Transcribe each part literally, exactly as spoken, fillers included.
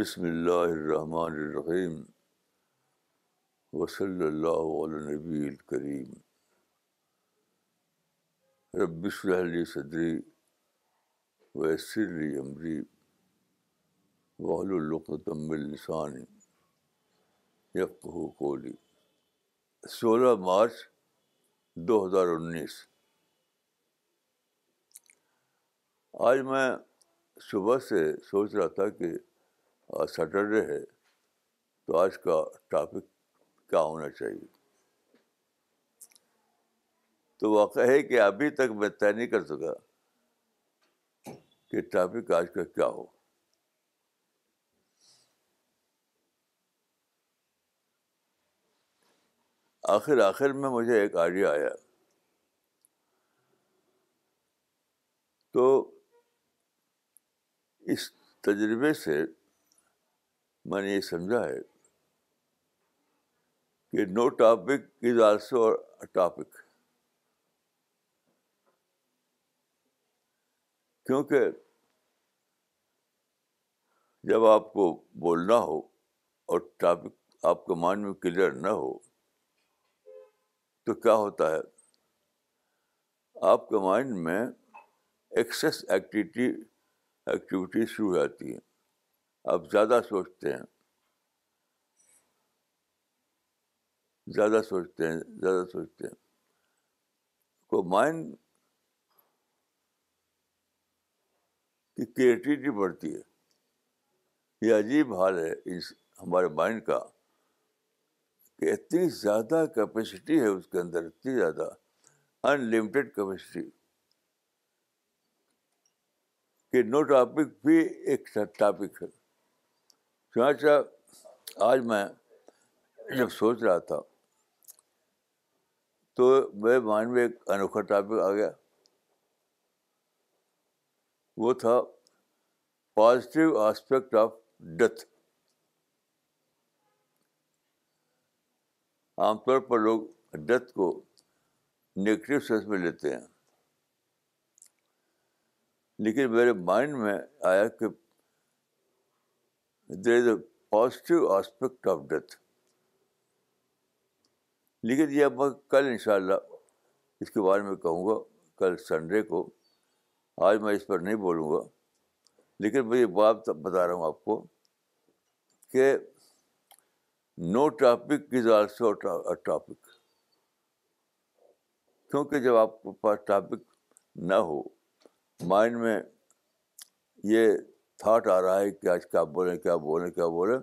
بسم اللہ الرحمن الرحیم وصلی اللہ علی نبی الکریم رب اشرح لی صدری ویسر لی امری واحلل عقدۃ من لسانی یفقہوا قولی. سولہ مارچ دو ہزار انیس. آج میں صبح سے سوچ رہا تھا کہ آج سٹرڈے ہے تو آج کا ٹاپک کیا ہونا چاہیے. تو واقعہ ہے کہ ابھی تک میں طے نہیں کر سکا کہ ٹاپک آج کا کیا ہو. آخر آخر میں مجھے ایک آئیڈیا آیا. تو اس تجربے سے میں نے یہ سمجھا ہے کہ no topic is also a topic, کیونکہ جب آپ کو بولنا ہو اور ٹاپک آپ کے مائنڈ میں کلیئر نہ ہو تو کیا ہوتا ہے، آپ کے مائنڈ میں ایکسس ایکٹیویٹی ایکٹیویٹی شروع ہو جاتی ہیں، آپ زیادہ سوچتے ہیں زیادہ سوچتے ہیں زیادہ سوچتے ہیں تو مائنڈ کی کریٹیوٹی بڑھتی ہے. یہ عجیب حال ہے اس ہمارے مائنڈ کا کہ اتنی زیادہ کیپیسٹی ہے اس کے اندر، اتنی زیادہ ان لمیٹڈ کیپیسٹی کہ نو ٹاپک بھی ایک ٹاپک ہے. چنانچہ آج میں جب سوچ رہا تھا تو میرے مائنڈ میں ایک انوکھا ٹاپک آ گیا. وہ تھا پازیٹیو آسپیکٹ آف ڈیتھ. عام طور پر لوگ ڈیتھ کو نیگیٹو سینس میں لیتے ہیں، لیکن میرے مائنڈ میں آیا کہ there is a positive aspect of death. لیکن یہ میں کل انشاءاللہ اس کے بارے میں کہوں گا، کل سنڈے کو. آج میں اس پر نہیں بولوں گا، لیکن میں یہ بات بتا رہا ہوں آپ کو کہ no topic is also a topic, کیونکہ جب آپ کے پاس ٹاپک نہ ہو، مائنڈ میں یہ تھاٹ آ رہا ہے کہ آج کیا بولیں کیا بولیں کیا بولیں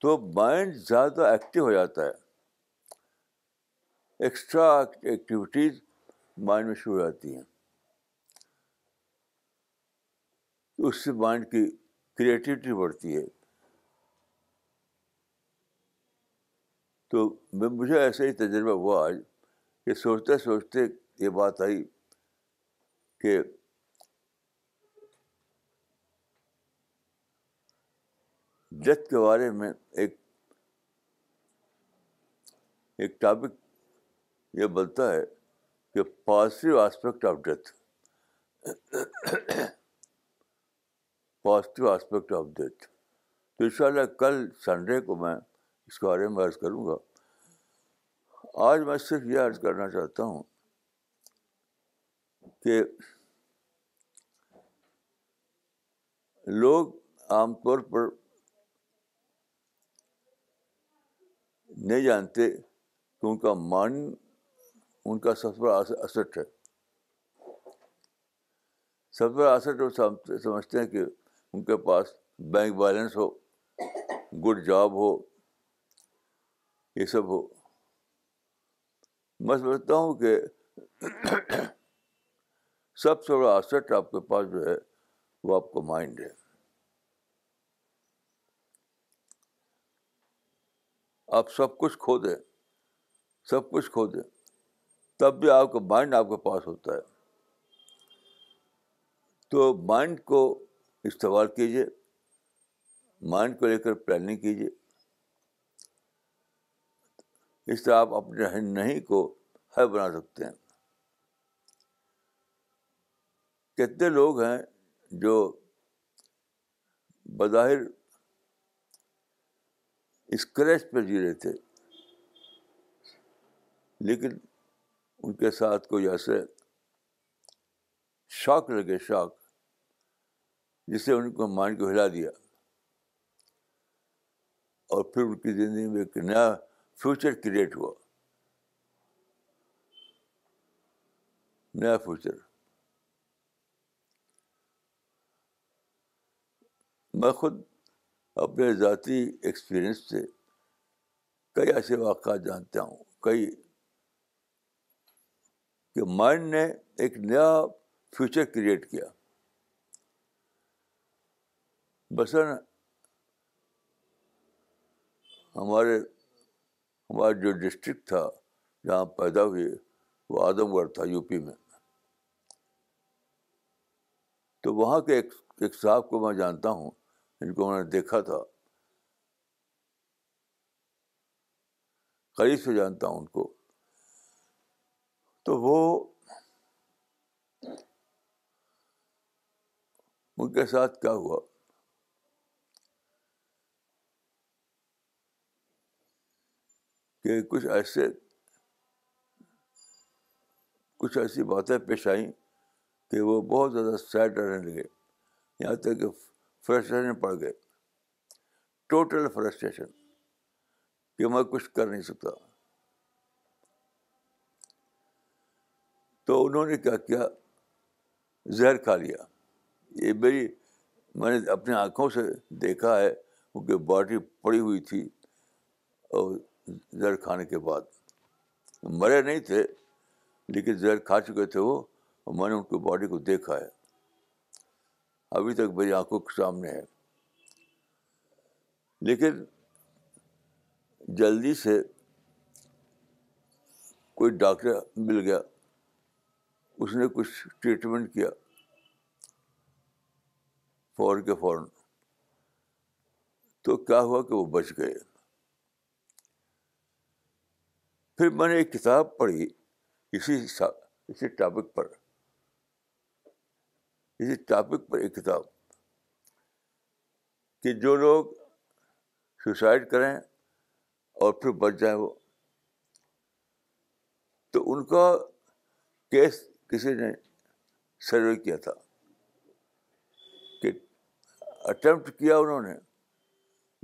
تو مائنڈ زیادہ ایکٹیو ہو جاتا ہے، ایکسٹرا ایکٹیویٹیز مائنڈ میں شروع ہو جاتی ہیں. اس سے مائنڈ کی کریٹیوٹی بڑھتی ہے. تو مجھے ایسا ہی تجربہ ہوا آج کہ سوچتے سوچتے یہ بات آئی کہ ڈیتھ کے بارے میں ایک ایک ٹاپک یہ بنتا ہے کہ positive aspect of death positive aspect of death تو ان شاء اللہ کل سنڈے کو میں اس کے بارے میں عرض کروں گا. آج میں صرف یہ عرض کرنا چاہتا ہوں کہ لوگ عام طور پر نہیں جانتے کہ ان کا مائنڈ ان کا سب سے بڑا ایسٹ ہے. سب سے بڑا ایسٹ وہ سمجھتے ہیں کہ ان کے پاس بینک بیلنس ہو، گڈ جاب ہو، یہ سب ہو. میں سمجھتا ہوں کہ سب سے بڑا ایسٹ آپ کے پاس جو ہے وہ آپ کا مائنڈ ہے. آپ سب کچھ کھو دیں سب کچھ کھو دیں تب بھی آپ کا مائنڈ آپ کے پاس ہوتا ہے. تو مائنڈ کو استعمال کیجیے، مائنڈ کو لے کر پلاننگ کیجیے. اس طرح آپ اپنے نہیں کو ہے بنا سکتے ہیں. کتنے لوگ ہیں جو بظاہر اسکریچ پہ جی رہے تھے, لیکن ان کے ساتھ کوئی ایسے شاک لگے, شاک جس سے ان کو مائنڈ کو ہلا دیا, اور پھر ان کی زندگی میں ایک نیا فیوچر کریٹ ہوا, نیا فیوچر. میں خود اپنے ذاتی ایکسپیرئنس سے کئی ایسے واقعات جانتا ہوں کئی کہ مائنڈ نے ایک نیا فیوچر کریٹ کیا. مثلاً ہمارے ہمارا جو ڈسٹرکٹ تھا جہاں پیدا ہوئے وہ اعظم گڑھ تھا یو پی میں, تو وہاں کے ایک, ایک صاحب کو میں جانتا ہوں, ان کو میں نے دیکھا تھا, قریب سے جانتا ہوں ان کو. تو وہ ان کے ساتھ کیا ہوا, کہ کچھ ایسے کچھ ایسی باتیں پیش آئیں کہ وہ بہت زیادہ سیڈ رہنے لگے, یہاں تک کہ فرسٹریشن پڑ گئے, ٹوٹل فرسٹریشن کہ میں کچھ کر نہیں سکتا. تو انہوں نے کیا کیا, زہر کھا لیا. یہ میری میں نے اپنی آنکھوں سے دیکھا ہے, ان کی باڈی پڑی ہوئی تھی, اور زہر کھانے کے بعد مرے نہیں تھے لیکن زہر کھا چکے تھے وہ, اور میں نے ان کی باڈی کو دیکھا ہے, ابھی تک میری آنکھوں کے سامنے ہے. لیکن جلدی سے کوئی ڈاکٹر مل گیا, اس نے کچھ ٹریٹمنٹ کیا فوراً کے فوراً, تو کیا ہوا کہ وہ بچ گئے. پھر میں نے ایک کتاب پڑھی اسی اسی ٹاپک پر اسی ٹاپک پر ایک کتاب, کہ جو لوگ سوسائڈ کریں اور پھر بچ جائیں وہ, تو ان کا کیس کسی نے سروے کیا تھا, کہ اٹمپٹ کیا انہوں نے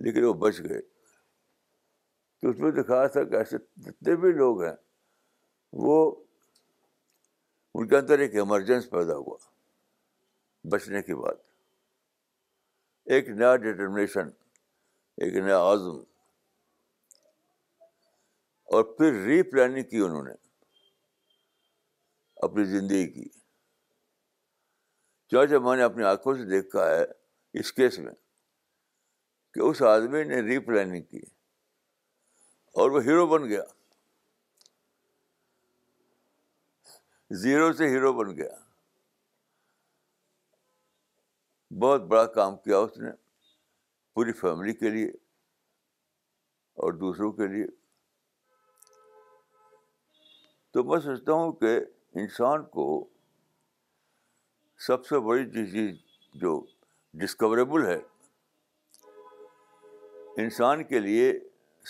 لیکن وہ بچ گئے. تو اس میں دکھایا تھا کہ ایسے جتنے بھی لوگ ہیں وہ ان کے اندر ایک ایمرجنس پیدا ہوا بچنے کے بعد, ایک نیا ڈٹرمنیشن, ایک نیا عزم, اور پھر ری پلاننگ کی انہوں نے اپنی زندگی کی. جو جب میں نے اپنی آنکھوں سے دیکھا ہے اس کیس میں, کہ اس آدمی نے ری پلاننگ کی اور وہ ہیرو بن گیا, زیرو سے ہیرو بن گیا. بہت بڑا کام کیا اس نے پوری فیملی کے لیے اور دوسروں کے لیے. تو میں سمجھتا ہوں کہ انسان کو سب سے بڑی چیز جو ڈسکوریبل ہے, انسان کے لیے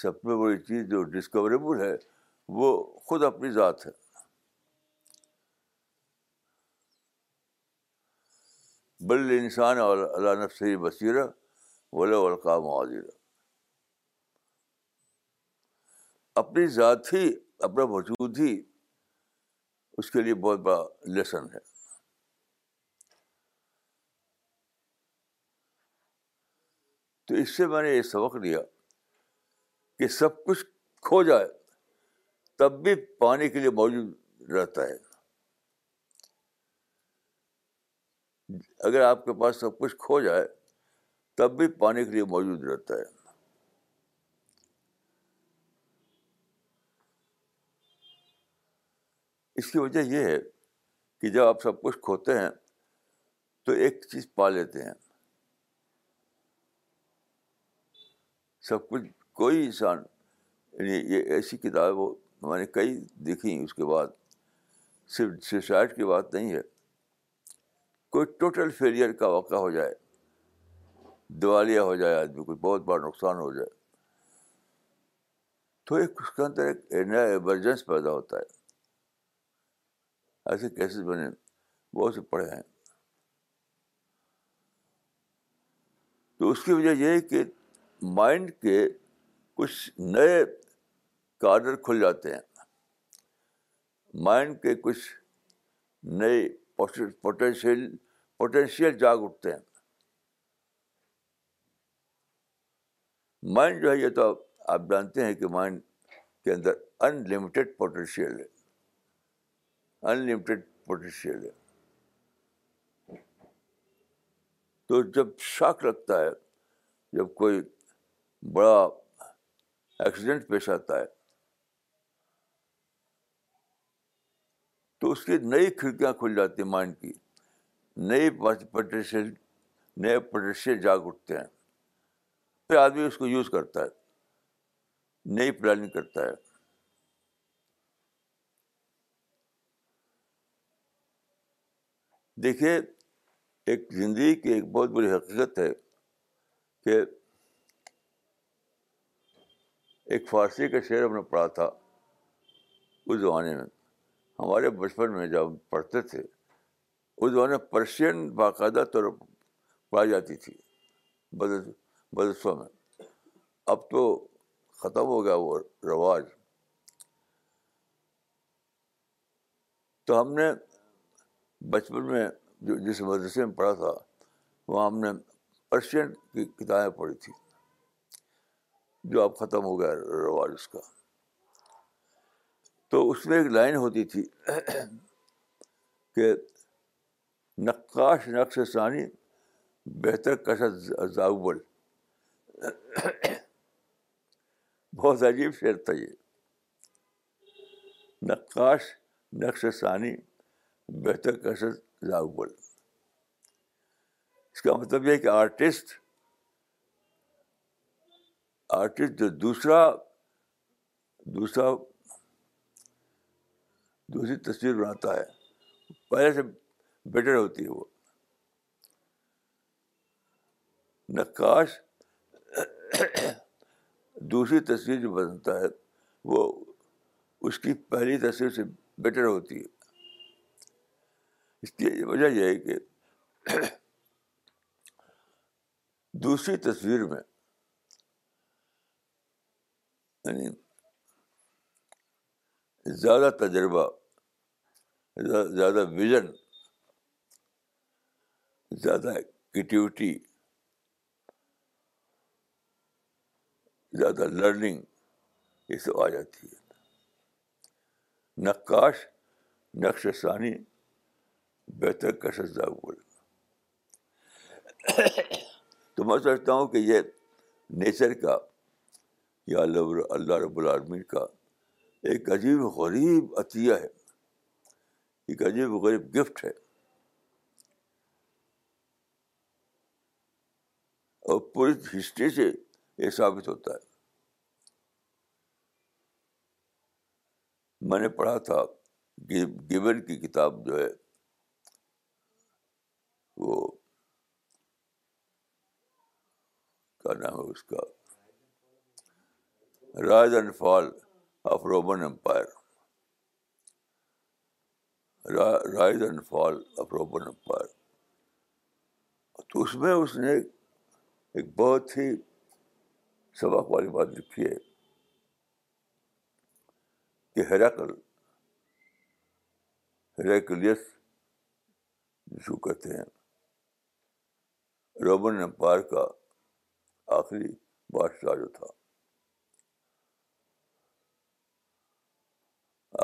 سب سے بڑی چیز جو ڈسکوریبل ہے وہ خود اپنی ذات ہے. بل انسان علی نفسہ بصیرہ ولو القیٰ معاذرہ, اپنی ذات ہی, اپنا وجود ہی اس کے لیے بہت بڑا لیسن ہے. تو اس سے میں نے یہ سبق لیا کہ سب کچھ کھو جائے تب بھی پانے کے لیے موجود رہتا ہے. اگر آپ کے پاس سب کچھ کھو جائے تب بھی پانے کے لیے موجود رہتا ہے. اس کی وجہ یہ ہے کہ جب آپ سب کچھ کھوتے ہیں تو ایک چیز پا لیتے ہیں. سب کچھ کوئی انسان, یہ ایسی کتاب وہ میں نے کئی دیکھی, اس کے بعد صرف سوسائڈ کی بات نہیں ہے, کوئی ٹوٹل فیلئر کا واقعہ ہو جائے, دیوالیہ ہو جائے آدمی, کوئی بہت بڑا نقصان ہو جائے, تو ایک اس کے اندر ایک نیا ایمرجنس پیدا ہوتا ہے. ایسے کیسز میں نے بہت سے پڑھے ہیں. تو اس کی وجہ یہ ہے کہ مائنڈ کے کچھ نئے کارنر کھل جاتے ہیں, مائنڈ کے کچھ نئے پوٹینشیل پوٹینشیل جاگ اٹھتے ہیں. مائنڈ جو ہے یہ تو آپ آپ جانتے ہیں کہ مائنڈ کے اندر ان لمیٹڈ پوٹینشیل ہے, ان لمیٹڈ پوٹینشیل ہے. تو جب شاک لگتا ہے, جب کوئی بڑا ایکسیڈنٹ پیش آتا ہے, تو اس کی نئی کھڑکیاں کھل جاتی ہیں مائنڈ کی, نئی پوٹینشیل نئے پوٹینشیل جاگ اٹھتے ہیں. پھر آدمی اس کو یوز کرتا ہے, نئی پلاننگ کرتا ہے. دیکھیے, ایک زندگی کی ایک بہت بڑی حقیقت ہے کہ ایک فارسی کا شعر ہم نے پڑھا تھا اس زمانے میں, ہمارے بچپن میں جب ہم پڑھتے تھے اس زمانے میں پرشین باقاعدہ طور پر پڑھائی جاتی تھی مدرسوں میں. اب تو ختم ہو گیا وہ رواج. تو ہم نے بچپن میں جو جس مدرسے میں پڑھا تھا وہاں ہم نے پرشین کی کتابیں پڑھی تھی, جو اب ختم ہو گیا رواج اس کا. تو اس میں ایک لائن ہوتی تھی کہ نقاش نقش ثانی بہتر کشت زاول. بہت عجیب شعر تھا یہ, نقاش نقش ثانی بہتر کشت زاول. اس کا مطلب یہ ہے کہ آرٹسٹ آرٹسٹ جو دوسرا دوسرا دوسری تصویر بناتا ہے پہلے سے بیٹر ہوتی ہے. وہ نقاش دوسری تصویر جو بنتا ہے وہ اس کی پہلی تصویر سے بیٹر ہوتی ہے. اس کی وجہ یہ ہے کہ دوسری تصویر میں یعنی زیادہ تجربہ, زیادہ ویژن, زیادہ ایکٹیویٹی, زیادہ لرننگ, یہ سب آ جاتی ہے. نقاش نقش ثانی بہتر کشت زاول. تو میں سمجھتا ہوں کہ یہ نیچر کا یا اللہ رب العالمین کا ایک عجیب غریب عطیہ ہے, ایک عجیب غریب گفٹ ہے. اور پوری ہسٹری سے یہ ثابت ہوتا ہے. میں نے پڑھا تھا گیبن کی کتاب جو ہے وہ کیا نام ہے اس کا, rise and fall of Roman empire, rise and fall of Roman empire. تو اس میں اس نے ایک بہت ہی سبق والی بات لکھی ہے کہ ہیراکل ہیراکلیس جس کو کہتے ہیں رومن امپائر کا آخری بادشاہ جو تھا,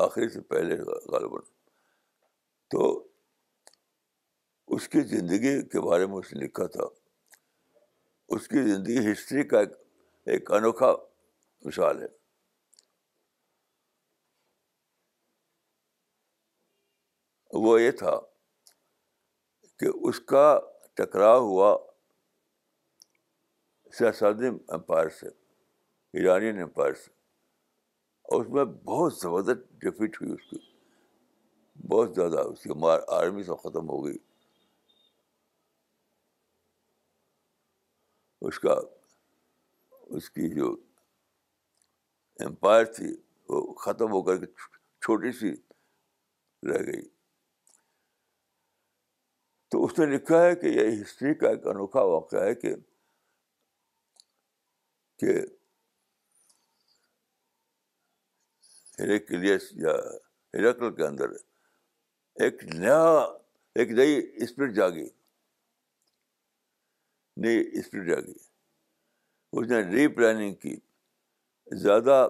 آخری سے پہلے غالباً, تو اس کی زندگی کے بارے میں اس نے لکھا تھا. اس کی زندگی ہسٹری کا ایک ایک انوکھا مثال ہے. وہ یہ تھا کہ اس کا ٹکراؤ ہوا ساسانی امپائر سے, ایرانین امپائر سے, اور اس میں بہت زبردست ڈیفیٹ ہوئی اس کی, بہت زیادہ اس کی مار آرمی سب ختم ہو گئی. اس کا اس کی جو امپائر تھی وہ ختم ہو کر کے چھوٹی سی رہ گئی. تو اس نے لکھا ہے کہ یہ ہسٹری کا ایک انوکھا واقعہ ہے کہ کہ ہیراکلیس یا ہیراکل کے اندر ایک نیا ایک نئی اسپرٹ جاگی نئی اسپرٹ جاگی اس نے ری پلاننگ کی, زیادہ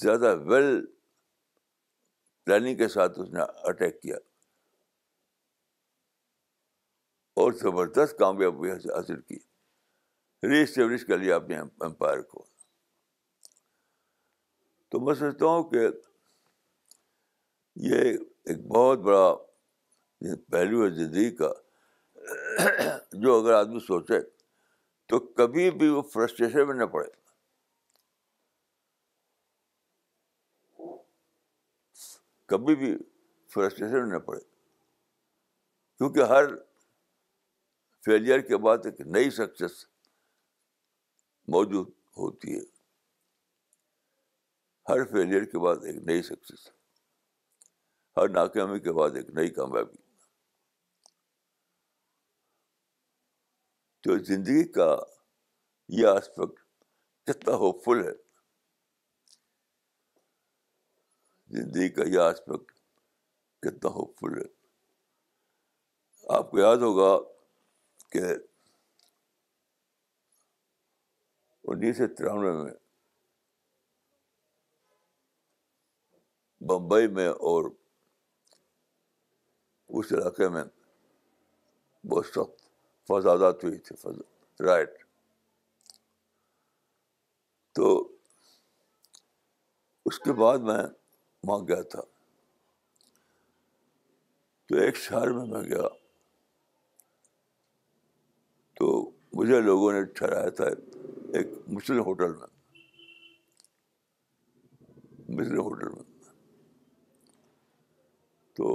زیادہ ویل پلاننگ کے ساتھ اس نے اٹیک کیا اور زبردست کامیابی حاصل کی, ری اسٹیبلش کر لیا اپنے امپائر کو. تو میں سمجھتا ہوں کہ یہ ایک بہت بڑا پہلو ہے زندگی کا جو اگر آدمی سوچے تو کبھی بھی وہ فرسٹریشن میں نہ پڑے. کبھی بھی فرسٹریشن میں نہ پڑے کیونکہ ہر فیلئر کے بعد ایک نئی سکسیس موجود ہوتی ہے. ہر فیلئر کے بعد ایک نئی سکسیس, ہر ناکامی کے بعد ایک نئی کامیابی. تو زندگی کا یہ آسپیکٹ کتنا ہوپ فل ہے, زندگی کا یہ آسپیکٹ کتنا ہوپ فل ہے. آپ کو یاد ہوگا کہ انیس سو ترانوے میں بمبئی میں اور اس علاقے میں بہت سخت فسادات ہوئی تھی, رائٹ. تو اس کے بعد میں وہاں گیا تھا, تو ایک شہر میں میں گیا تو مجھے لوگوں نے ٹھہرایا تھا ایک مسلم ہوٹل میں, مسلم ہوٹل میں. تو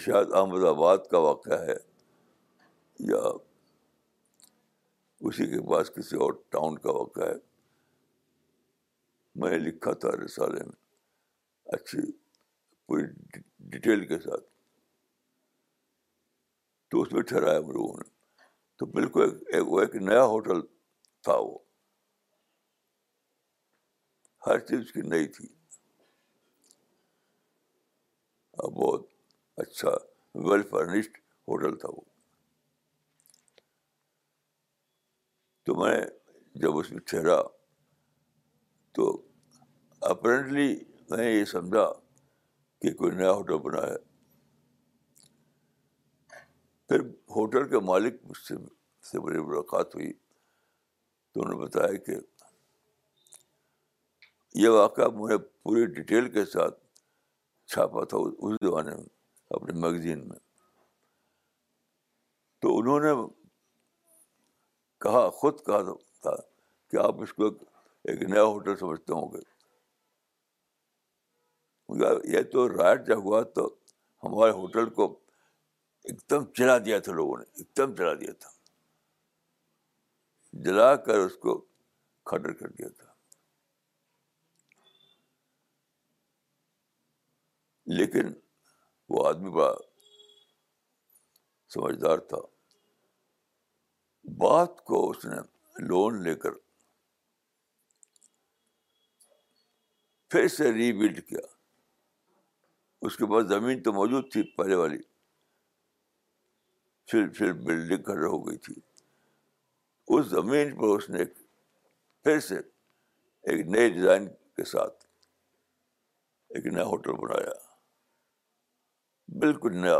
شاید احمد آباد کا واقعہ ہے یا اسی کے پاس کسی اور ٹاؤن کا واقعہ ہے. میں نے لکھا تھا رسالے میں اچھی پوری ڈیٹیل کے ساتھ, تو اس میں ٹھہرایا ہم لوگوں نے. تو بالکل ایک, وہ ایک نیا ہوٹل تھا, وہ ہر چیز کی نئی تھی, بہت اچھا ویل فرنشڈ ہوٹل تھا وہ. تو میں جب اس میں ٹھہرا تو اپیرنٹلی میں یہ سمجھا کہ کوئی نیا ہوٹل بنا ہے. پھر ہوٹل کے مالک مجھ سے سے میری ملاقات ہوئی تو انہوں نے بتایا کہ یہ واقعہ میں نے پوری ڈیٹیل کے ساتھ چھاپا تھا اس زمانے میں اپنے میگزین میں. تو انہوں نے کہا, خود کہا تھا کہ آپ اس کو ایک نیا ہوٹل سمجھتے ہوں گے. یہ تو رائٹ جب ہوا تو ہمارے ہوٹل کو ایک دم جلا دیا تھا لوگوں نے, ایک دم جلا دیا تھا, جلا کر اس کو کھنڈر کر دیا تھا. لیکن وہ آدمی بڑا سمجھدار تھا, بات کو اس نے لون لے کر پھر سے ری بلڈ کیا. اس کے پاس زمین تو موجود تھی پہلے والی, پھر پھر بلڈنگ کھڑی ہو گئی تھی. اس زمین پر اس نے پھر سے ایک نئے ڈیزائن کے ساتھ ایک نیا ہوٹل بنایا, بالکل نیا.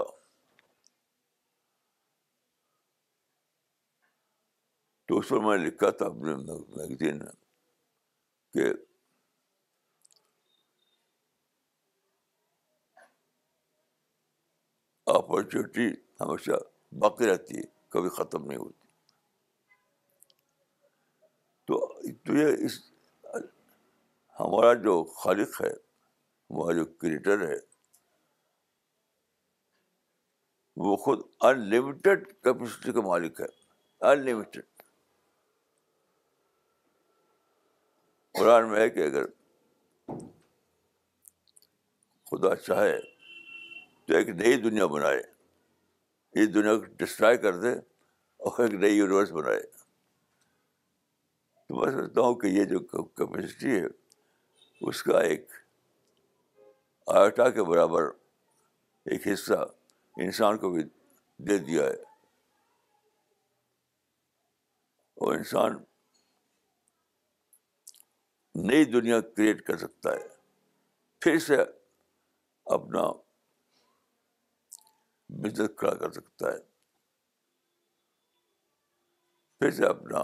تو اس پر میں نے لکھا تھا اپنے میگزین میں کہ اپرچونیٹی ہمیشہ باقی رہتی ہے, کبھی ختم نہیں ہوتی. تو, تو یہ اس ہمارا جو خالق ہے, ہمارا جو کریٹر ہے, وہ خود ان لمیٹڈ کیپیسٹی کا مالک ہے, ان لمیٹڈ. قرآن میں ہے کہ اگر خدا چاہے تو ایک نئی دنیا بنائے, اس دنیا کو ڈسٹرائے کر دے اور ایک نئی یونیورس بنائے. تو میں سمجھتا ہوں کہ یہ جو کیپیسٹی ہے اس کا ایک آٹا کے برابر ایک حصہ انسان کو بھی دے دیا ہے, اور انسان نئی دنیا کریٹ کر سکتا ہے, پھر سے اپنا بزنس کھڑا کر سکتا ہے, پھر سے اپنا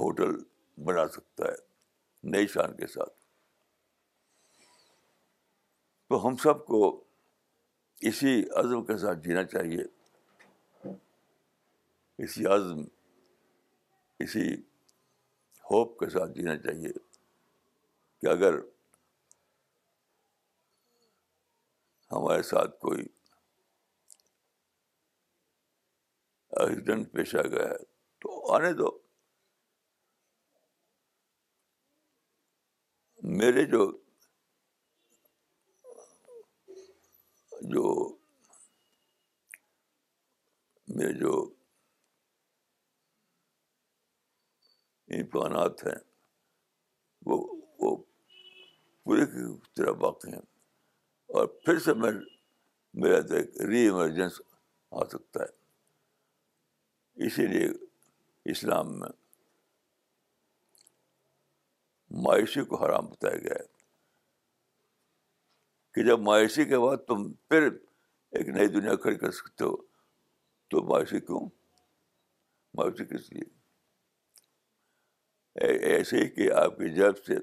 ہوٹل بنا سکتا ہے نئی شان کے ساتھ. تو ہم سب کو اسی عزم کے ساتھ جینا چاہیے, اسی عزم اسی ہوپ کے ساتھ جینا چاہیے کہ اگر ہمارے ساتھ کوئی ایکسیڈنٹ پیش آ گیا ہے تو آنے دو, میرے جو جو میرے جو امکانات ہیں وہ وہ پورے کی طرح باقی ہیں, اور پھر سے میں میرا ایک ری ایمرجنس آ سکتا ہے. اسی لیے اسلام میں مایوسی کو حرام بتایا گیا ہے کہ جب مایوسی کے بعد تم پھر ایک نئی دنیا کھڑی کر سکتے ہو تو مایوسی کیوں, مایوسی کس لیے؟ ایسے ہی کہ آپ کی جیب سے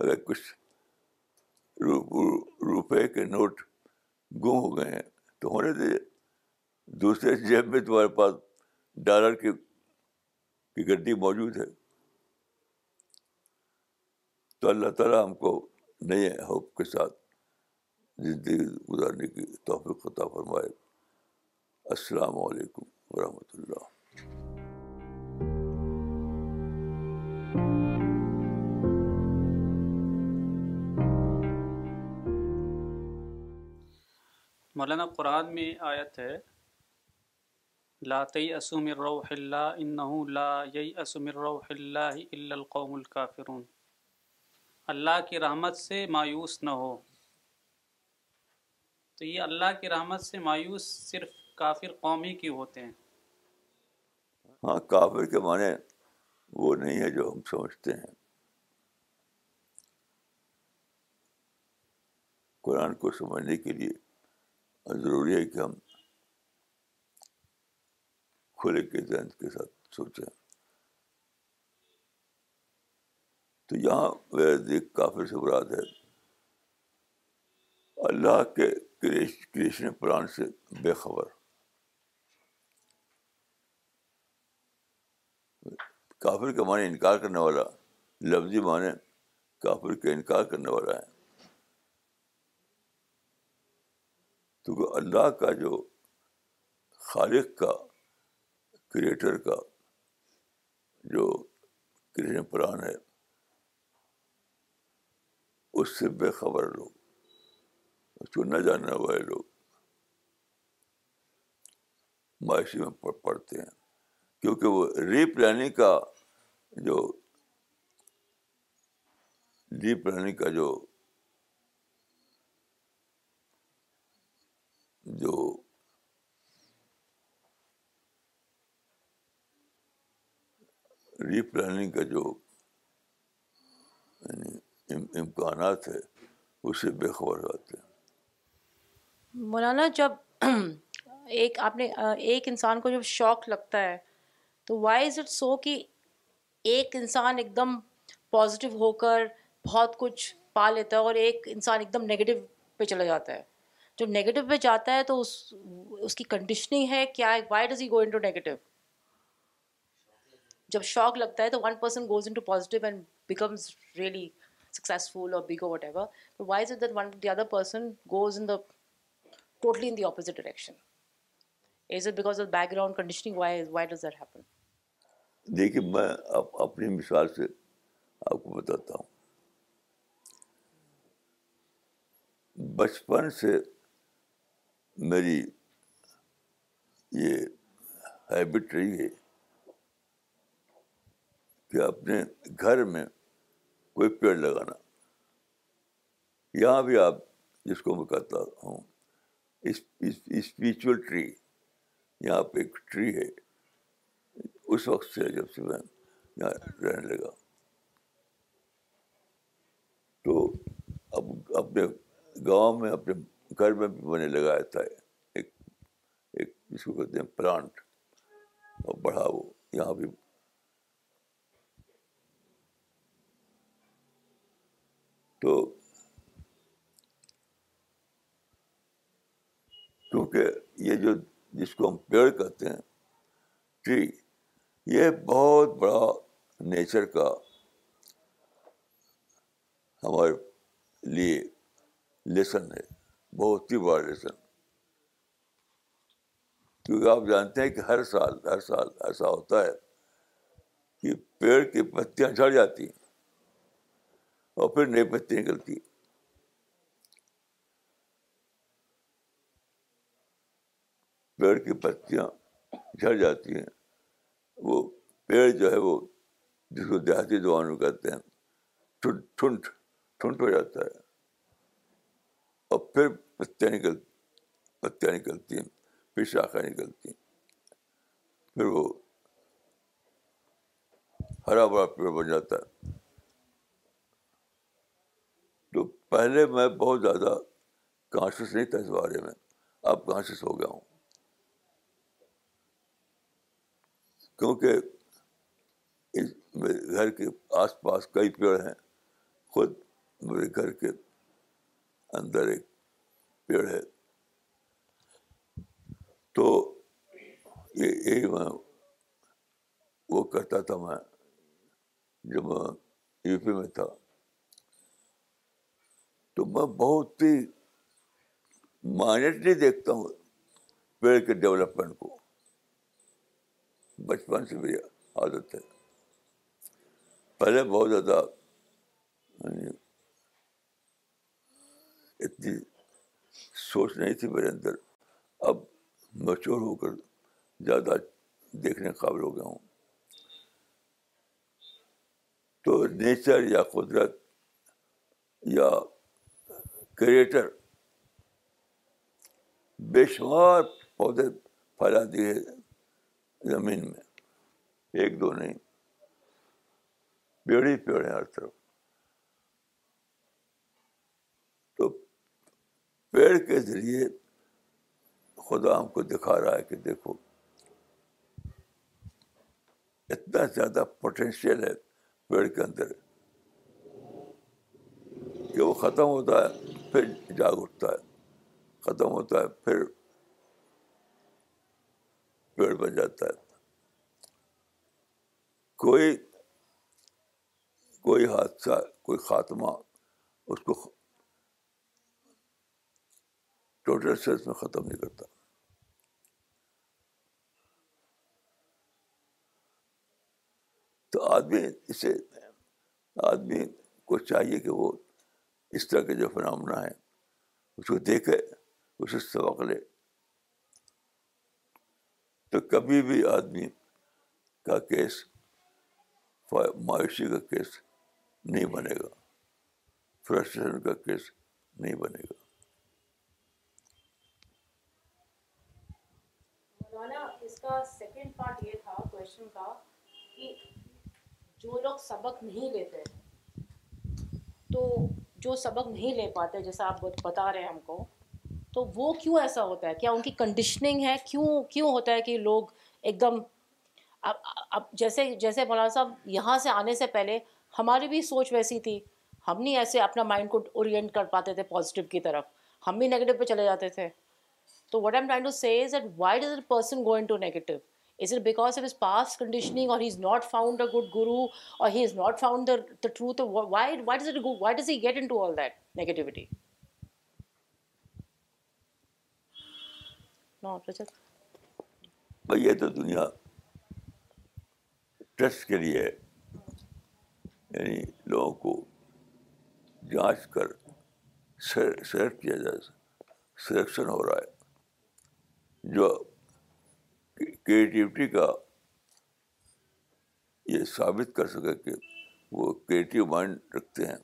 اگر کچھ روپے کے نوٹ گم ہو گئے ہیں تو ہونے دے, دوسرے جیب میں تمہارے پاس ڈالر کی کی گڈی موجود ہے. تو اللہ تعالیٰ ہم کو نئے ہوپ کے ساتھ زندگی گزارنے کی توفیق عطا فرمائے. السلام علیکم ورحمۃ اللہ. مولانا قرآن میں آیت ہے لا تیأسوا من روح اللہ انہ لا ییأس من روح اللہ الا القوم الکافرون, اللہ کی رحمت سے مایوس نہ ہو. تو یہ اللہ کی رحمت سے مایوس صرف کافر قوم ہی کی ہوتے ہیں. ہاں, کافر کے معنی وہ نہیں ہے جو ہم سمجھتے ہیں. قرآن کو سمجھنے کے لیے ضروری ہے کہ ہم کھلے کے ذہن کے ساتھ سوچیں. تو یہاں کافر سے مراد ہے اللہ کے کریشن پلان سے بے خبر. کافر کے معنی انکار کرنے والا, لفظی معنی کافر کے انکار کرنے والا ہے. تو اللہ کا جو خالق کا کریٹر کا جو کریشن پلان ہے اس سے بے خبر لوگ, اس کو نہ جاننے والے لوگ معاشی میں پڑتے ہیں, کیونکہ وہ ری پلاننگ کا جو ری پلاننگ کا جو جو ری پلاننگ کا جو امکانات ہے اس سے بے خبر ہوتے ہیں. مولانا, جب ایک آپ نے ایک انسان کو جب شوق لگتا ہے تو وائی از اٹ سو کہ ایک انسان ایک دم پازیٹیو ہو کر بہت کچھ پا لیتا ہے اور ایک انسان ایک دم نگیٹیو پہ چلا جاتا ہے. جب نیگیٹو پہ جاتا ہے تو اس اس کی کنڈیشننگ ہے کیا ہے, why does he go into negative? جب شوق لگتا ہے تو one person goes into positive and becomes really successful اور بیگ اور whatever, but why is it that one the other person goes in the totally in the opposite direction? Is it because of background conditioning, why why does that happen? دیکھیے میں اپنی مثال سے آپ کو بتاتا ہوں. بچپن سے میری یہ ہیبٹ رہی ہے کہ اپنے گھر میں کوئی پیڑ لگانا. یہاں بھی آپ جس کو میں کہتا ہوں اسپریچول ٹری, یہاں پہ ایک ٹری ہے, اس وقت سے جب سے میں یہاں رہنے لگا تو اب اپنے گاؤں میں اپنے گھر میں بھی میں نے لگایا تھا ایک ایک جس کو کہتے ہیں پلانٹ, اور بڑھا وہ یہاں بھی. تو کیونکہ یہ جو جس کو ہم پیڑ کہتے ہیں ٹری, یہ بہت بڑا نیچر کا ہمارے لیے لیسن ہے, بہت ہی بڑا لیسن. کیونکہ آپ جانتے ہیں کہ ہر سال ہر سال ایسا ہوتا ہے کہ پیڑ کی پتیاں جھڑ جاتی ہیں اور پھر نئی پتیاں نکلتی ہیں. پیڑ کی پتیاں جھڑ جاتی ہیں, وہ پیڑ جو ہے وہ جس کو دیہاتی زبان میں کہتے ہیں ٹھنٹ ٹھنٹ ٹھنٹ ہو جاتا ہے, اور پھر پتیاں نکل پتیاں نکلتی ہیں, پھر شاخیں نکلتی ہیں, پھر وہ ہرا بھرا پیڑ بن جاتا ہے. تو پہلے میں بہت زیادہ کانشیس نہیں تھا اس بارے میں, اب کانشیس ہو گیا ہوں. کیونکہ اس میرے گھر کے آس پاس کئی پیڑ ہیں, خود میرے گھر کے اندر ایک پیڑ ہے, تو یہ یہ میں وہ کرتا تھا میں جب میں یو پی میں تھا, تو میں بہت ہی مائنٹلی دیکھتا ہوں پیڑ کے ڈیولپمنٹ کو. بچپن سے میری عادت ہے, پہلے بہت زیادہ اتنی سوچ نہیں تھی میرے اندر, اب میچور ہو کر زیادہ دیکھنے کے قابل ہو گیا ہوں. تو نیچر یا قدرت یا کریٹر بے شمار پودے پھیلا دیے زمین میں, ایک دو نہیں, پیڑ ہی پیڑ ہیں ہر طرف. تو پیڑ کے ذریعے خدا ہم کو دکھا رہا ہے کہ دیکھو اتنا زیادہ پوٹینشیل ہے پیڑ کے اندر کہ وہ ختم ہوتا ہے پھر جاگ اٹھتا ہے, ختم ہوتا ہے پھر پیڑ بن جاتا ہے. کوئی کوئی حادثہ, کوئی خاتمہ اس کو ٹوٹل سینس میں ختم نہیں کرتا. تو آدمی اسے آدمی کو چاہیے کہ وہ اس طرح کے جو فنامنا ہے اس کو دیکھے, اسے سبق لے. تو کبھی بھی آدمی کا کیس مایوسی کا کیس نہیں بنے گا, فرسٹریشن کا کیس نہیں بنے گا. مولانا, اس کا سیکنڈ پارٹ یہ تھا کوشچن کا کہ جو لوگ سبق نہیں لیتے, تو جو سبق نہیں لے پاتے جیسا آپ بتا رہے ہیں ہم کو, تو وہ کیوں ایسا ہوتا ہے؟ کیا ان کی کنڈیشننگ ہے؟ کیوں کیوں ہوتا ہے کہ لوگ ایک دم اب اب جیسے جیسے مولانا صاحب یہاں سے آنے سے پہلے ہماری بھی سوچ ویسی تھی, ہم نہیں ایسے اپنا مائنڈ کو اورینٹ کر پاتے تھے پازیٹیو کی طرف, ہم بھی نیگیٹو پہ چلے جاتے تھے. تو what I am trying to say is that why does a person go in to negative? Is it because of his past conditioning, اور he is not found a good گرو, اور he is not found the the truth? Why why does it go why does he get in to all that negativity? یہ تو دنیا test کے لیے, یعنی لوگوں کو جانچ کر سلیکٹ کیا جائے, سلیکشن ہو رہا ہے. جو کریٹیوٹی کا یہ ثابت کر سکے کہ وہ کریٹیو مائنڈ رکھتے ہیں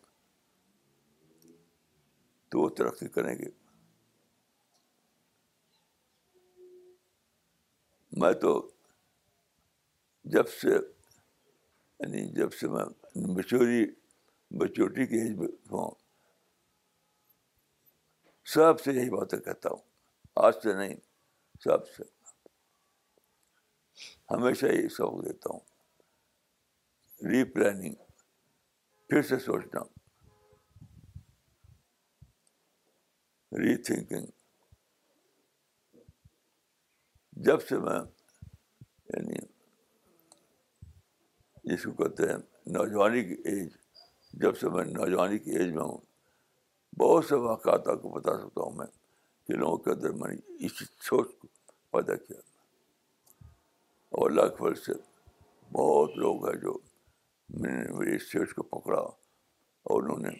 تو وہ ترقی کریں گے. میں تو جب سے یعنی جب سے میں میچوری میچورٹی کی ایج میں ہوں, سب سے یہی باتیں کہتا ہوں, آج سے نہیں, سب سے ہمیشہ یہی سبق دیتا ہوں. ری پلاننگ, پھر سے سوچنا, ری تھنکنگ. جب سے میں یعنی جس کو کہتے ہیں نوجوانی کی ایج, جب سے میں نوجوانی کی ایج میں ہوں, بہت سے واقعات آپ کو بتا سکتا ہوں میں کہ لوگوں کے اندر میں نے اس سوچ کو پیدا کیا. اور اللہ کے فضل سے بہت لوگ ہیں جو میں نے میری اس سوچ کو پکڑا اور انہوں نے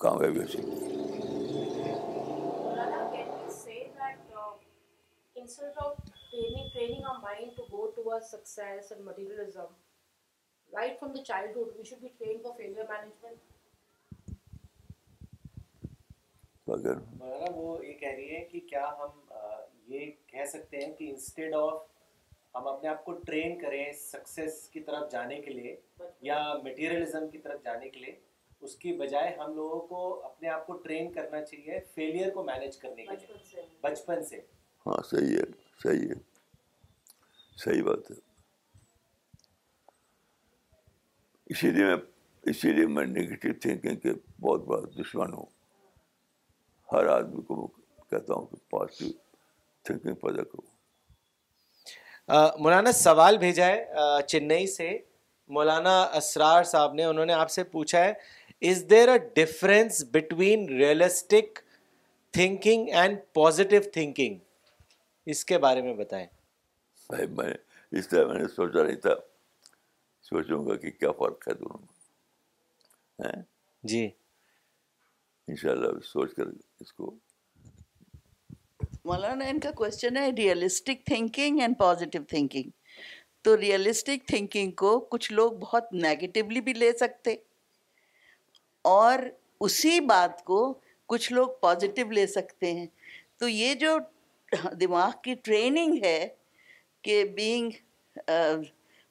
کامیابی حاصل کی. Instead of training, training our mind to go towards success and materialism, right from the childhood, we should be trained for failure management. Bagar. Bagar, وہ یہ کہہ رہی ہے کہ کیا ہم یہ کہہ سکتے ہیں کہ instead of ہم اپنے آپ کو train کریں success کی طرف جانے کے لیے یا materialism کی طرف جانے کے لیے, اس کی بجائے ہم لوگوں کو اپنے آپ کو train کرنا چاہیے failure کو manage کرنے کے لیے بچپن سے. ہاں صحیح ہے, صحیح ہے, صحیح بات ہے. اسی لیے میں اسی لیے میں نگیٹو تھنکنگ کے بہت بڑا دشمن ہوں. ہر آدمی کو کہتا ہوں کہ پازیٹیو تھنکنگ پیدا کرو. مولانا سوال بھیجا ہے چنئی سے مولانا اسرار صاحب نے, انہوں نے آپ سے پوچھا ہے, is there a difference between realistic thinking and positive thinking, اس کے بارے میں بتائیں. بھائی میں اس طرح میں نے سوچا نہیں تھا, سوچوں گا کہ کیا فرق ہے دونوں میں. جی انشاءاللہ سوچ کر اس کو. مولانا ان کا کوشچن ہے realistic thinking and positive thinking. تو ریئلسٹک تھنکنگ کو کچھ لوگ بہت نیگیٹیولی بھی لے سکتے اور اسی بات کو کچھ لوگ پازیٹیو لے سکتے ہیں. تو یہ جو دماغ کی ٹریننگ ہے کہ being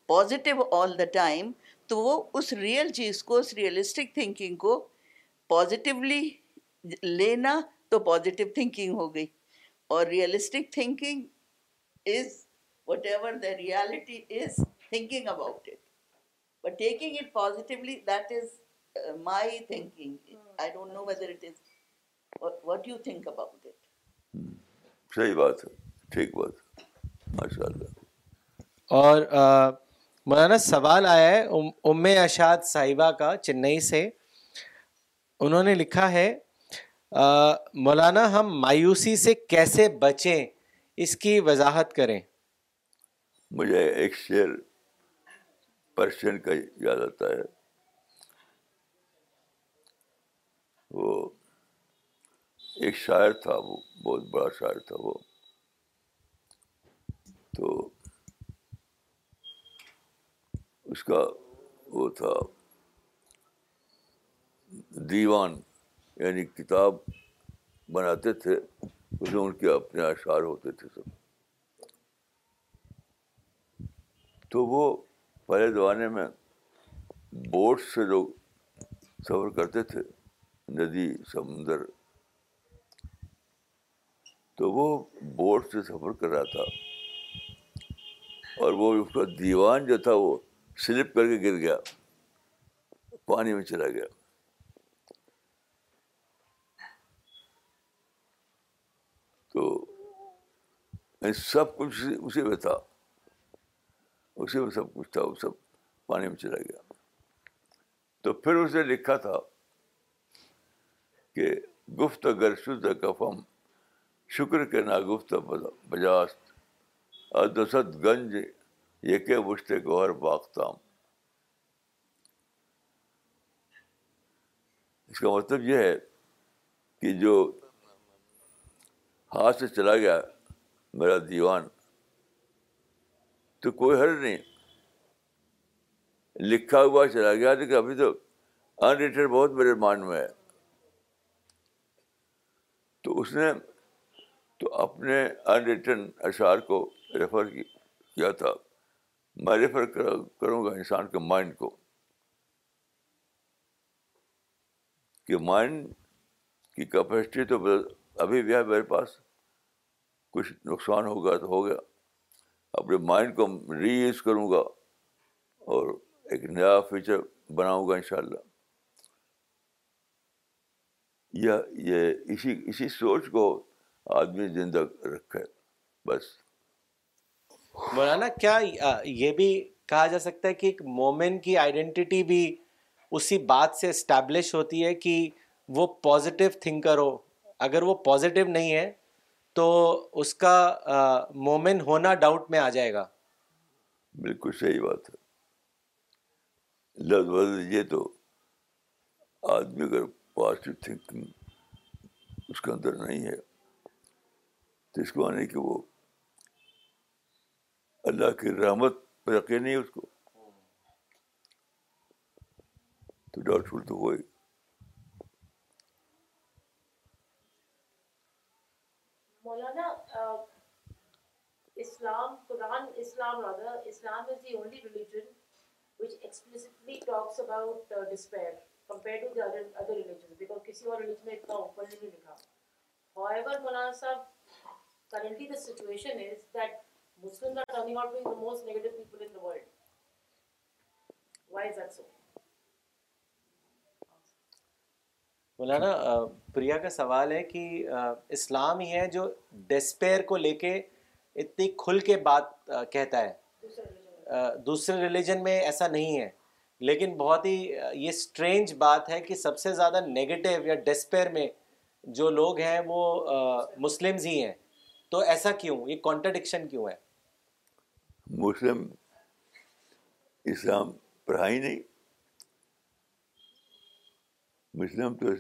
positive all the time, تو وہ اس ریئل چیز کو, اس ریئلسٹک تھنکنگ کو پازیٹیولی لینا تو پازیٹیو تھنکنگ ہو گئی, اور realistic thinking is whatever the reality is thinking about it, but taking it positively, that is my thinking. I don't know whether it is, what do you think about it. صحیح بات ہے, ٹھیک بات, ماشاء اللہ. اور مولانا سوال آیا ہے ام اشاد صاحبہ کا چنئی سے, انہوں نے لکھا ہے مولانا ہم مایوسی سے کیسے بچیں, اس کی وضاحت کریں. مجھے ایک شعر پرشین کا یاد آتا ہے, وہ ایک شاعر تھا, وہ بہت بڑا شاعر تھا وہ, تو اس کا وہ تھا دیوان, یعنی کتاب بناتے تھے, اس میں ان کے اپنے اشعار ہوتے تھے سب. تو وہ پہلے زمانے میں بوٹ سے لوگ سفر کرتے تھے, ندی سمندر. تو وہ بوٹ سے سفر کر رہا تھا اور وہ اس کا دیوان جو تھا وہ سلپ کر کے گر گیا, پانی میں چلا گیا. تو سب کچھ اسی میں تھا, اسی میں سب کچھ تھا, وہ سب پانی میں چلا گیا. تو پھر اس نے لکھا تھا کہ گفت گر شد کفم شکر کے ناگفت بجاست دست گنج یکے بشتے گوہر باختام. اس کا مطلب یہ ہے کہ جو ہاتھ سے چلا گیا میرا دیوان تو کوئی حرج نہیں, لکھا ہوا چلا گیا لیکن ابھی تو ان ریٹڈ بہت میرے مائنڈ میں ہے. تو اس نے تو اپنے ان ریٹن اشعار کو ریفر کیا تھا. میں ریفر کروں گا انسان کے مائنڈ کو کہ مائنڈ کی کیپیسٹی تو ابھی بھی ہے میرے پاس, کچھ نقصان ہوگا تو ہو گیا. اپنے مائنڈ کو ری یوز کروں گا اور ایک نیا فیچر بناؤں گا انشاءاللہ. یہ یہ اسی اسی سوچ کو آدمی زندہ رکھے بس. مولانا کیا یہ بھی کہا جا سکتا ہے کہ ایک مومن کی آئیڈینٹی بھی اسی بات سے اسٹیبلش ہوتی ہے کہ وہ پازیٹیو تھنکر ہو؟ اگر وہ پازیٹیو نہیں ہے تو اس کا مومن ہونا ڈاؤٹ میں آ جائے گا. بالکل صحیح بات ہے. لفظ بدل یہ تو آدمی اگر پازیٹیو تھنکنگ اس کے اندر نہیں ہے تو اس کو آنے کہ وہ اللہ کی رحمت پر یقین نہیں اس کو, تو ڈاؤٹ فل تو ہوئے. مولانا اسلام قرآن اسلام rather Islam is the only religion which explicitly talks about uh, despair compared to the other other religions because کسی اور religion میں اتنا openly نہیں لکھا. However مولانا صاحب currently the situation is that Muslims are turning out to be the most negative people in the world. Why is that so? مولانا پریا کا سوال ہے کہ اسلام ہی ہے جو ڈسپیر کو لے کے اتنی کھل کے بات کہتا ہے, دوسرے ریلیجن میں ایسا نہیں ہے. لیکن بہت ہی یہ سٹرینج بات ہے کہ سب سے زیادہ نیگیٹیو یا ڈسپیر میں جو لوگ ہیں وہ مسلمز ہی ہیں, تو ایسا کیوں, یہ کانٹرڈکشن کیوں ہے؟ مسلم اسلام پڑھائی نہیں, مسلم تو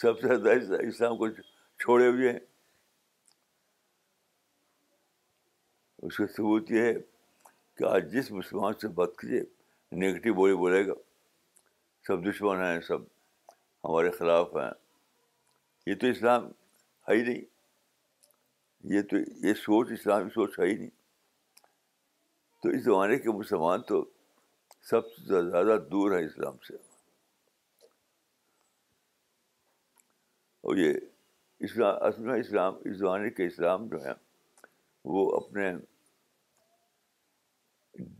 سب سے زیادہ اسلام کو چھوڑے ہوئے ہیں. اس کا ثبوت یہ ہے کہ آج جس مسلمان سے بات کیجیے نگیٹو بولی بولے گا, سب دشمن ہیں, سب ہمارے خلاف ہیں. یہ تو اسلام ہے ہی نہیں, یہ تو یہ سوچ اسلامی سوچ ہے ہی نہیں. تو اس زمانے کے مسلمان تو سب سے زیادہ دور ہے اسلام سے, اور یہ اسلام اصل میں اسلام اس زمانے کے اسلام جو ہیں وہ اپنے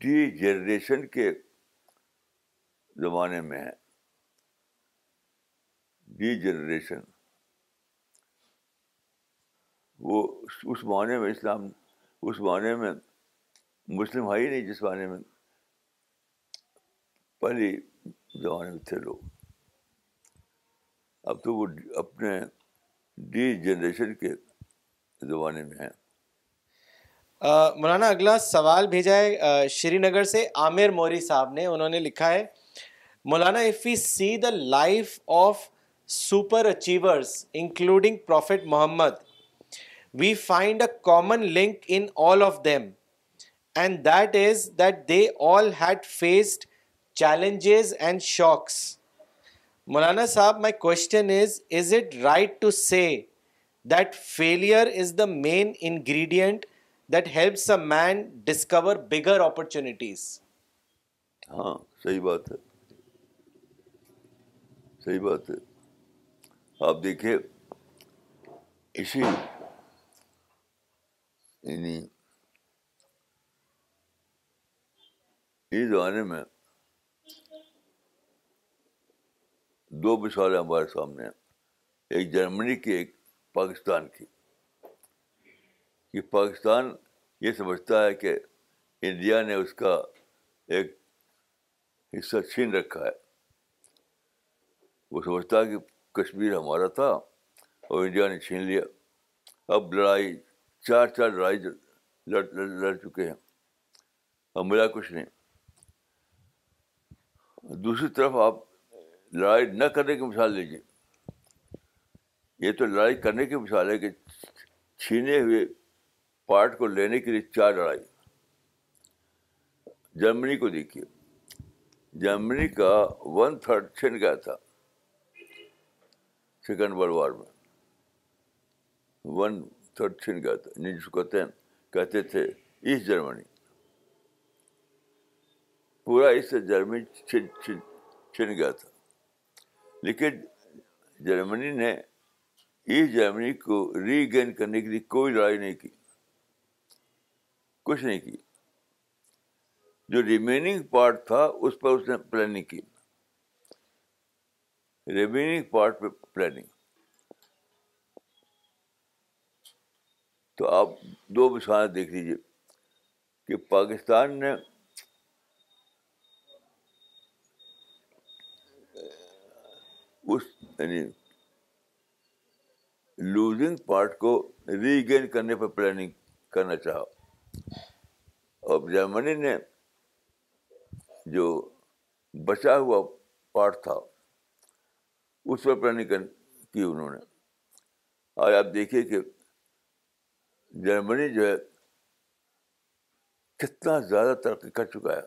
ڈی جنریشن کے زمانے میں ہے. ڈی جنریشن وہ اس معنی میں اسلام اس معنی میں مسلم ہے ہی نہیں جس معنی میں پہلے زمانے میں تھے لوگ. اب تو وہ اپنے ڈی جنریشن کے زمانے میں ہیں. مولانا اگلا سوال بھیجا ہے شری نگر سے عامر موری صاحب نے. انہوں نے لکھا ہے مولانا if we see the life of super achievers including prophet Muhammad we find a common link in all of them and that is that they all had faced challenges and shocks. مولانا صاحب my question is is it right to say that failure is the main ingredient that helps a man discover bigger opportunities? ہاں صحیح بات ہے, صحیح بات ہے. آپ دیکھیے اسی یعنی اس زمانے میں دو مثالیں ہمارے سامنے ہیں, ایک جرمنی کی ایک پاکستان کی. کہ پاکستان یہ سمجھتا ہے کہ انڈیا نے اس کا ایک حصہ چھین رکھا ہے, وہ سمجھتا ہے کہ کشمیر ہمارا تھا اور انڈیا نے چھین لیا. اب لڑائی چار چار لڑائی لڑ لڑ, لڑ چکے ہیں اور ملا کچھ نہیں. دوسری طرف آپ لڑائی نہ کرنے کی مثال لیجیے. یہ تو لڑائی کرنے کی مثال ہے کہ چھینے ہوئے پارٹ کو لینے کے لیے چار لڑائی. جرمنی کو دیکھیے, جرمنی کا ون تھرڈ چھن گیا تھا سیکنڈ ورلڈ وار میں, ون تھرڈ چھن گیا تھا, جس کو کہتے ہیں کہتے تھے ایسٹ جرمنی. پورا ایسٹ جرمنی چھن چھن چھن گیا تھا, لیکن جرمنی نے ایسٹ جرمنی کو ری گین کرنے کے لیے کوئی لڑائی نہیں کی, کچھ نہیں کی. جو ریمیننگ پارٹ تھا اس پر اس نے پلاننگ کی, ریمیننگ پارٹ پہ پلاننگ. تو آپ دو مثالیں دیکھ لیجیے کہ پاکستان نے اس یعنی لوزنگ پارٹ کو ری گین کرنے پر پلاننگ کرنا چاہا, اور جرمنی نے جو بچا ہوا پارٹ تھا اس پر پلاننگ کی انہوں نے. اور آپ دیکھیے کہ جرمنی جو ہے کتنا زیادہ ترقی کر چکا ہے,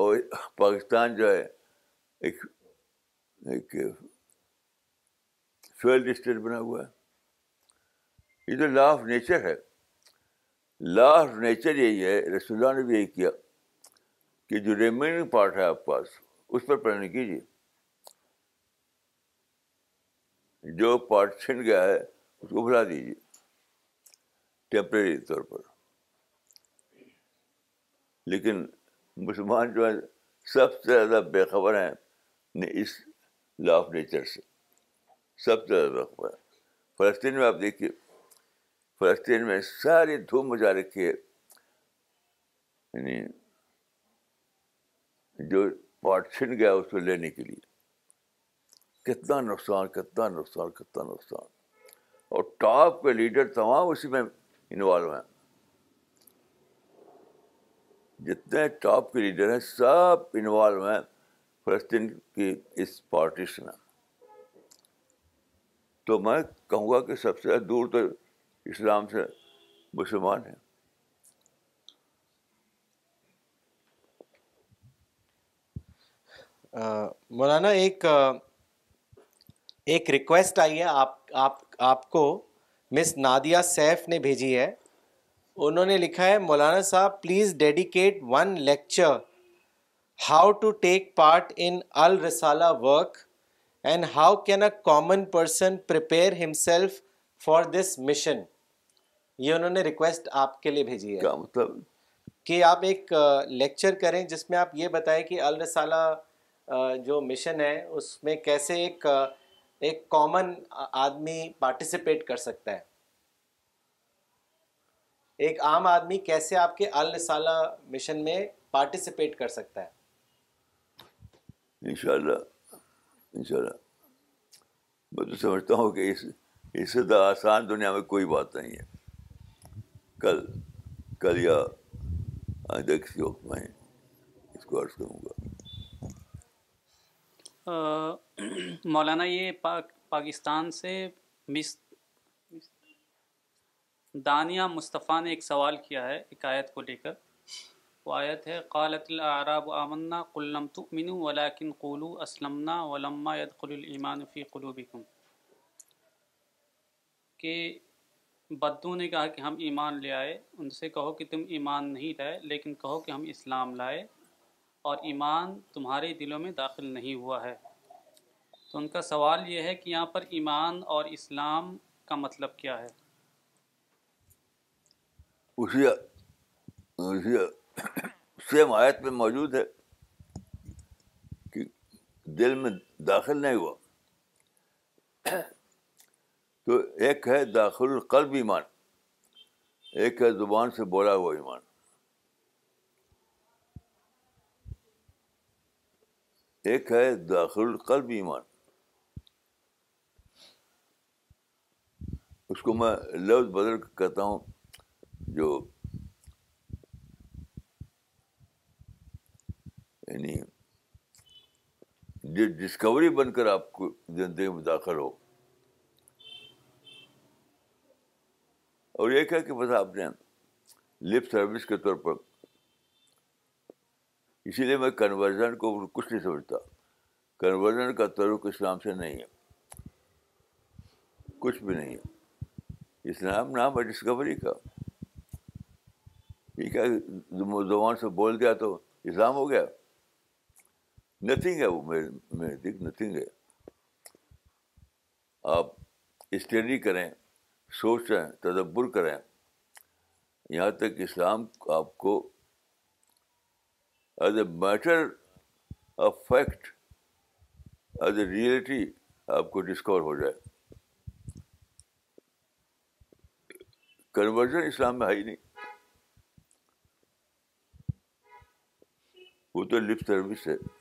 اور پاکستان جو ہے ایک ایک فیلڈ اسٹیٹ بنا ہوا ہے. یہ تو لا آف نیچر ہے, لا آف نیچر یہی ہے. رسول اللہ نے بھی یہی کیا کہ جو ریمیننگ پارٹ ہے آپ پاس اس پر پلاننگ کیجیے, جو پارٹ چھن گیا ہے اس کو بھلا دیجیے ٹیمپریری طور پر. لیکن مسلمان جو ہے سب سے زیادہ بے خبر ہیں اس لا آف نیچر سے, سب سے زیادہ بے خبر. فلسطین میں آپ دیکھیے, فلسطین میں ساری دھوم مچا رکھی ہے, یعنی جو پارٹ چھن گیا اس کو لینے کے لیے. کتنا نقصان, کتنا نقصان, کتنا نقصان. اور ٹاپ کے لیڈر تمام اسی میں انوالو ہیں, جتنے ٹاپ کے لیڈر ہیں سب انوالو ہیں فلسطین کی اس پارٹیش میں. تو میں کہوں گا کہ سب سے دور تو اسلام سے مسلمان ہیں. مولانا ایک ایک ریکویسٹ آئی ہے آپ آپ آپ کو, مس نادیہ سیف نے بھیجی ہے. انہوں نے لکھا ہے, مولانا صاحب please dedicate one lecture how to take part in Al-Risala work and how can a common person prepare himself for this mission. یہ انہوں نے ریکویسٹ آپ کے لیے بھیجی ہے. کیا مطلب؟ کہ آپ ایک لیکچر کریں جس میں آپ یہ بتائیں کہ الرسالہ جو مشن ہے اس میں کیسے ایک ایک کامن آدمی پارٹیسپیٹ کر سکتا ہے, ایک عام آدمی کیسے آپ کے الرسالہ مشن میں پارٹیسپیٹ کر سکتا ہے. انشاءاللہ انشاءاللہ میں تو سمجھتا ہوں کہ اس اس سے زیادہ آسان دنیا میں کوئی بات نہیں ہے. کل کل یا آئندہ کسی وقت میں اس کو عرض کروں گا. مولانا یہ پاک پاکستان سے مس دانیہ مصطفیٰ نے ایک سوال کیا ہے ایک آیت کو لے کر. وہ آیت ہے قالت الاعراب آمنا قل لم تؤمنوا ولکن قولوا اسلمنا ولما يدخل الایمان فی قلوبکم, کہ بدو نے کہا کہ ہم ایمان لے آئے. ان سے کہو کہ تم ایمان نہیں لائے لیکن کہو کہ ہم اسلام لائے اور ایمان تمہارے دلوں میں داخل نہیں ہوا ہے. تو ان کا سوال یہ ہے کہ یہاں پر ایمان اور اسلام کا مطلب کیا ہے. اسی اسی سیم آیت میں موجود ہے کہ دل میں داخل نہیں ہوا. تو ایک ہے داخل القلب ایمان, ایک ہے زبان سے بولا ہوا ایمان. ایک ہے داخل القلب ایمان, اس کو میں لفظ بدل کہتا ہوں, جو یعنی جو ڈسکوری بن کر آپ کو زندگی میں داخل ہو. اور یہ کہا کہ بس آپ نے لپ سروس کے طور پر, اسی لیے میں کنورژن کو کچھ نہیں سمجھتا. کنورژن کا تعلق اسلام سے نہیں ہے, کچھ بھی نہیں ہے. اسلام نام ہے ڈسکوری کا. یہ کیا زبان سے بول دیا تو اسلام ہو گیا؟ نتھنگ ہے وہ, میرے نزدیک نتھنگ ہے. آپ اسٹڈی کریں, سوچیں, تدبر کریں, یہاں تک اسلام آپ کو as a matter of fact, as a reality آپ کو ڈسکور ہو جائے. کنورژن اسلام میں ہے ہی نہیں, وہ تو لپ سروس ہے.